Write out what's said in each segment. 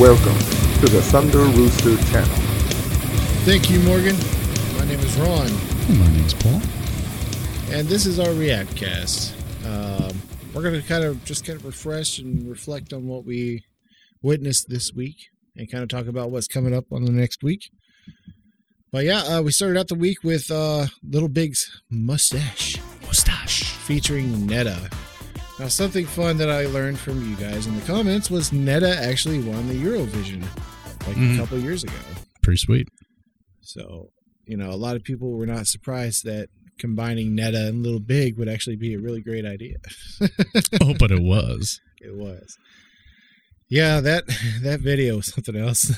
Welcome to the Thunder Rooster channel. Thank you, Morgan. My name is Ron. And my name's Paul. And this is our ReactCast. We're going to kind of refresh and reflect on what we witnessed this week and kind of talk about what's coming up on the next week. But yeah, we started out the week with Little Big's Mustache featuring Netta. Now, something fun that I learned from you guys in the comments was Netta actually won the Eurovision like a couple years ago. Pretty sweet. So, you know, a lot of people were not surprised that combining Netta and Little Big would actually be a really great idea. Oh, but it was. It was. Yeah, that video was something else.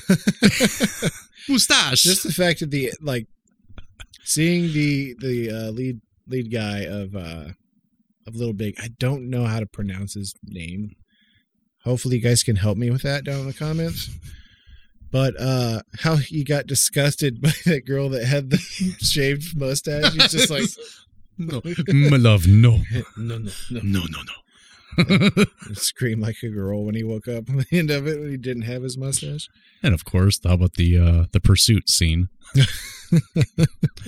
Mustache. Just the fact that seeing the lead guy of Little Big. I don't know how to pronounce his name. Hopefully you guys can help me with that down in the comments. But how he got disgusted by that girl that had the shaved mustache. He's just like, no, my love, no. No. Screamed like a girl when he woke up on the end of it when he didn't have his mustache. And of course, how about the pursuit scene?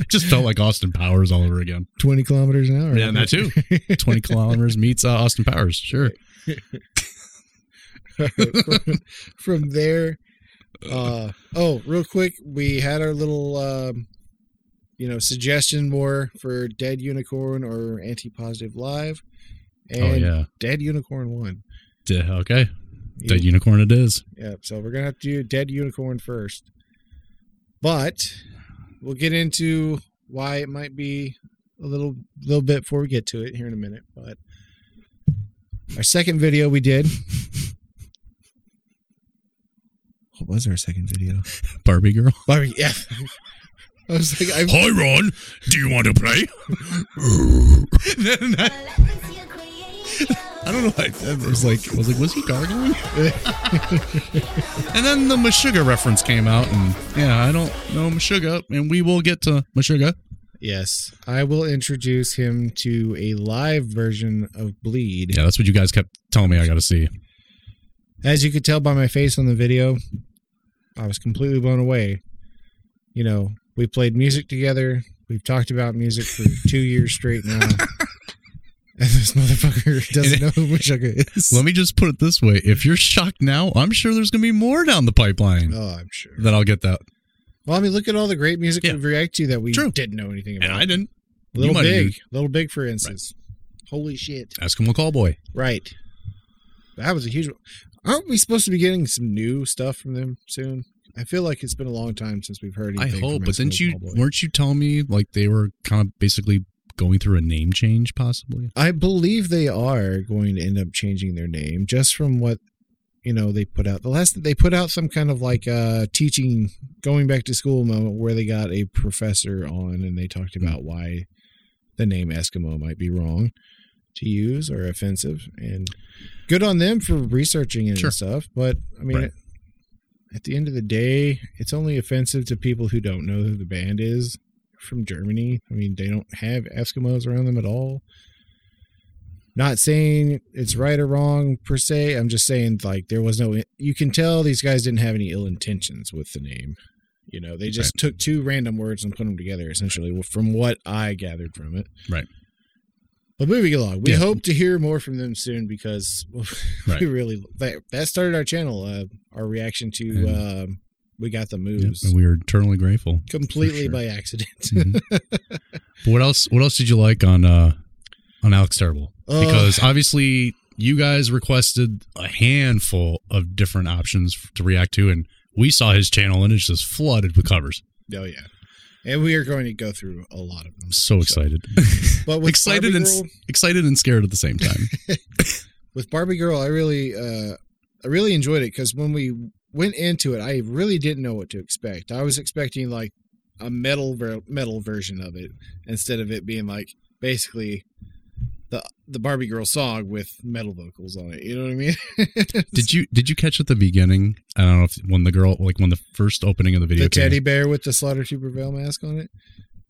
Just felt like Austin Powers all over again. 20 kilometers an hour. Yeah, that too. 20 kilometers meets Austin Powers. Sure. All right, from there, real quick, we had our little, suggestion more for Dead Unicorn or Anti-Positive Live. And Dead Unicorn won. Okay. Dead Unicorn it is. Yeah, so we're going to have to do Dead Unicorn first. But we'll get into why it might be a little bit before we get to it here in a minute. But our second video we did. What was our second video? Barbie girl. Barbie, yeah. I was like, hi, Ron. Do you want to play? Then I don't know why I was like, was he gargling? And then the Meshuggah reference came out, and I don't know Meshuggah, and we will get to Meshuggah. Yes, I will introduce him to a live version of Bleed. Yeah, that's what you guys kept telling me I got to see. As you could tell by my face on the video, I was completely blown away. You know, we played music together. We've talked about music for 2 years straight now. And this motherfucker doesn't know who Meshuggah is. Let me just put it this way. If you're shocked now, I'm sure there's going to be more down the pipeline. Oh, I'm sure. Then I'll get that. Well, I mean, look at all the great music we react to that we didn't know anything about. And I didn't. Little Big, for instance. Right. Holy shit. Eskimo Callboy. Right. That was a huge one. Aren't we supposed to be getting some new stuff from them soon? I feel like it's been a long time since we've heard anything. I hope, but weren't you telling me like they were kind of basically going through a name change, possibly? I believe they are going to end up changing their name, just from what they put out. The last they put out some kind of like teaching, going back to school moment where they got a professor on and they talked about why the name Eskimo might be wrong to use or offensive. And good on them for researching and stuff. But I mean, at the end of the day, it's only offensive to people who don't know who the band is. From Germany. I mean, they don't have Eskimos around them at all. Not saying it's right or wrong per se. I'm just saying there was no, you can tell these guys didn't have any ill intentions with the name. You know, they just took two random words and put them together essentially from what I gathered from it. Right. But moving along, we hope to hear more from them soon because we really, that started our channel, our reaction to, we got the moves. Yep, and we are eternally grateful. Completely by accident. But what else did you like on Alex Terrible? Because obviously you guys requested a handful of different options to react to, and we saw his channel and it's just flooded with covers. Oh yeah. And we are going to go through a lot of them. I'm so excited. But with excited and scared at the same time. With Barbie Girl, I really enjoyed it because when we went into it, I really didn't know what to expect. I was expecting like a metal version of it instead of it being like basically the Barbie Girl song with metal vocals on it. You know what I mean? Did you catch at the beginning? I don't know if when the girl, when the first opening of the video, the teddy bear with the Slaughter to Prevail mask on it.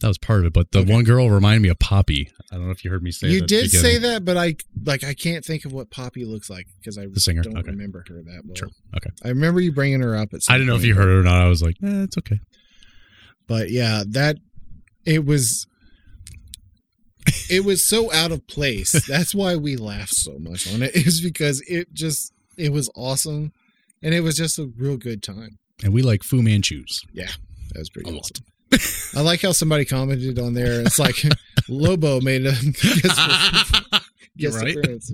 That was part of it, but the one girl reminded me of Poppy. I don't know if you heard me say that. You did say that, but I can't think of what Poppy looks like because I don't remember her that well. Sure. Okay. I remember you bringing her up at some point. I didn't know if you heard her or not. I was like, it's okay. But yeah, it was so out of place. That's why we laughed so much on it, is because it was awesome and it was just a real good time. And we like Fu Manchus. Yeah. That was pretty awesome. I like how somebody commented on there. It's like Lobo made a guest appearance.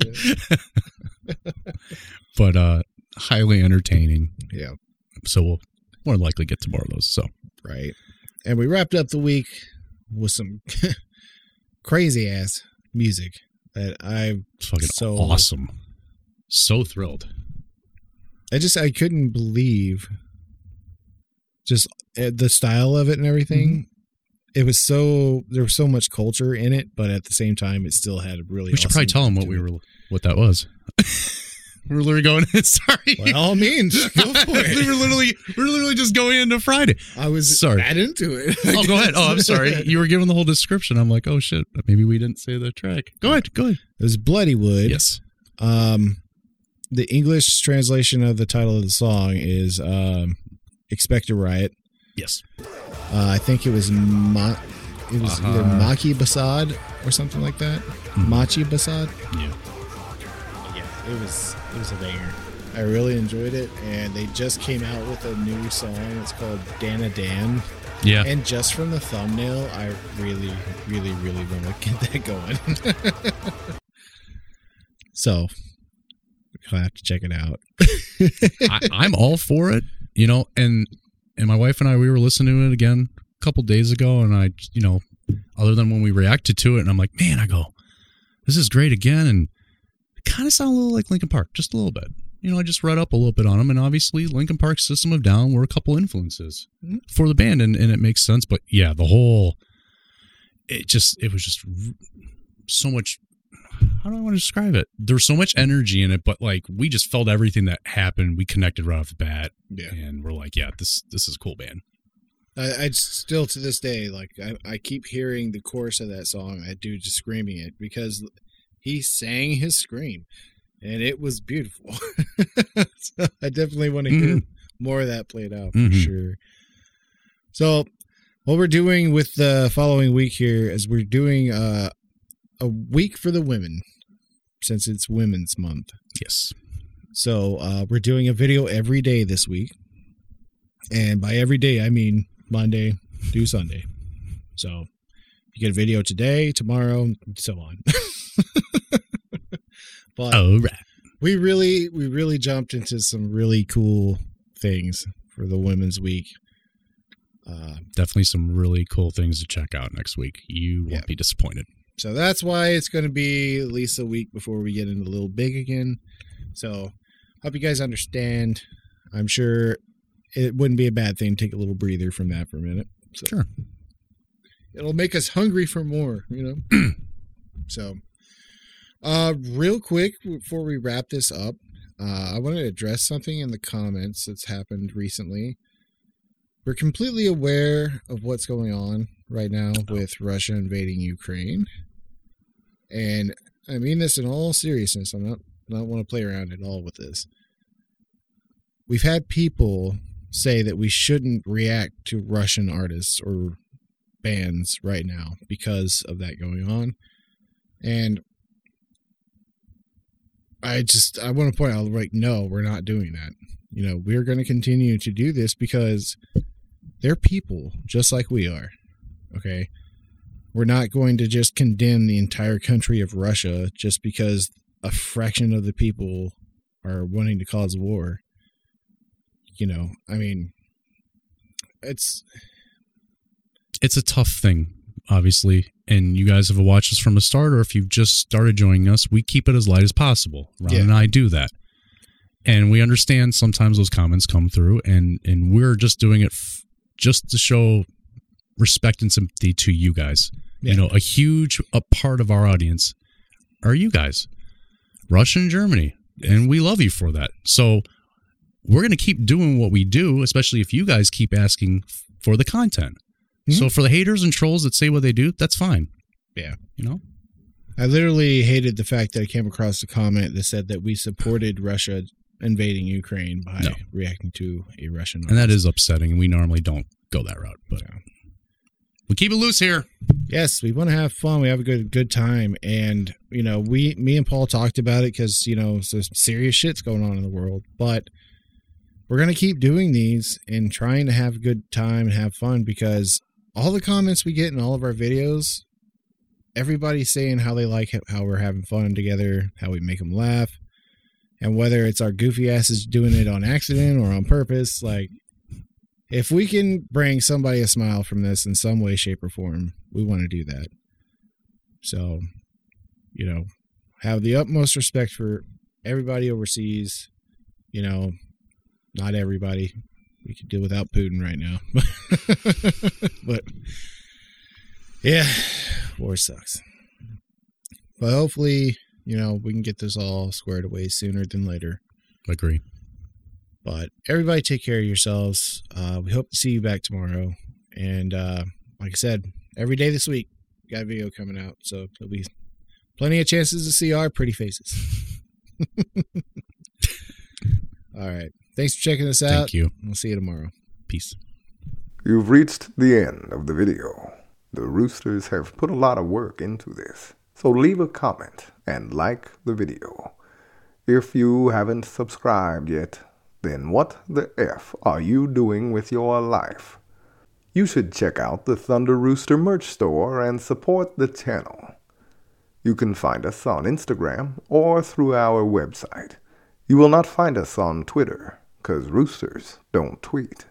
Yeah. But highly entertaining. Yeah. So we'll more likely get to more of those. So right. And we wrapped up the week with some crazy ass music that it's fucking awesome. So thrilled. I couldn't believe just the style of it and everything. Mm-hmm. It was there was so much culture in it, but at the same time, it still had a really. We should probably tell them what that was. We're literally going. Sorry, by all means, go for it. We're literally just going into Friday. I was sorry. Bad into it. Oh, go ahead. Oh, I'm sorry. You were giving the whole description. I'm like, oh shit, maybe we didn't say the track. Go ahead. It was Bloodywood. Yes. The English translation of the title of the song is "Expect a Riot." Yes. I think it was either Machi Basad or something like that. Mm. Machi Basad. Yeah. It was a banger. I really enjoyed it, and they just came out with a new song. It's called Dana Dan. Yeah. And just from the thumbnail, I really, really, really want to get that going. So, I'll have to check it out. I'm all for it, you know, and my wife and I, we were listening to it again a couple days ago, and I, you know, other than when we reacted to it, and I'm like, man, I go, this is great again, and it kind of sound a little like Linkin Park, just a little bit. You know, I just read up a little bit on them, and obviously Linkin Park's System of Down were a couple influences for the band, and it makes sense, but yeah, it was just so much, how do I want to describe it? There's so much energy in it, but like we just felt everything that happened. We connected right off the bat, and we're like, "Yeah, this is a cool band." I still to this day, like I keep hearing the chorus of that song. I do just screaming it because he sang his scream, and it was beautiful. So I definitely want to hear more of that played out for sure. So what we're doing with the following week here is we're doing a week for the women, since it's Women's Month. Yes. So we're doing a video every day this week. And by every day, I mean Monday through Sunday. So you get a video today, tomorrow, and so on. But all right. We really jumped into some really cool things for the Women's Week. Definitely some really cool things to check out next week. You won't be disappointed. So that's why it's going to be at least a week before we get into Little Big again. So hope you guys understand. I'm sure it wouldn't be a bad thing to take a little breather from that for a minute. So sure. It'll make us hungry for more, you know? So real quick, before we wrap this up, I wanted to address something in the comments that's happened recently. We're completely aware of what's going on right now with Russia invading Ukraine. And I mean this in all seriousness. I'm not want to play around at all with this. We've had people say that we shouldn't react to Russian artists or bands right now because of that going on. And I want to point out, like, no, we're not doing that. You know, we're going to continue to do this because they're people just like we are. Okay. We're not going to just condemn the entire country of Russia just because a fraction of the people are wanting to cause war. You know, I mean, it's a tough thing, obviously. And you guys have watched us from the start, or if you've just started joining us, we keep it as light as possible. Ron and I do that. And we understand sometimes those comments come through, and we're just doing it just to show respect and sympathy to you guys. Yeah. You know, a huge part of our audience are you guys, Russia and Germany, and we love you for that. So we're going to keep doing what we do, especially if you guys keep asking for the content. Mm-hmm. So for the haters and trolls that say what they do, that's fine. Yeah. You know? I literally hated the fact that I came across a comment that said that we supported Russia invading Ukraine by reacting to a Russian arms. And that is upsetting. We normally don't go that route, but we keep it loose here. Yes, we want to have fun. We have a good time. And, you know, me and Paul talked about it because, you know, some serious shit's going on in the world. But we're going to keep doing these and trying to have a good time and have fun, because all the comments we get in all of our videos, everybody's saying how they like how we're having fun together, how we make them laugh. And whether it's our goofy asses doing it on accident or on purpose, like, if we can bring somebody a smile from this in some way, shape, or form, we want to do that. So, you know, have the utmost respect for everybody overseas. You know, not everybody. We could do without Putin right now. But, yeah, war sucks. But hopefully, you know, we can get this all squared away sooner than later. Agree. But everybody take care of yourselves. We hope to see you back tomorrow. And like I said, every day this week, got a video coming out. So there'll be plenty of chances to see our pretty faces. All right. Thanks for checking us out. Thank you. We'll see you tomorrow. Peace. You've reached the end of the video. The Roosters have put a lot of work into this. So leave a comment and like the video. If you haven't subscribed yet, then what the F are you doing with your life? You should check out the Thunder Rooster merch store and support the channel. You can find us on Instagram or through our website. You will not find us on Twitter, 'cause roosters don't tweet.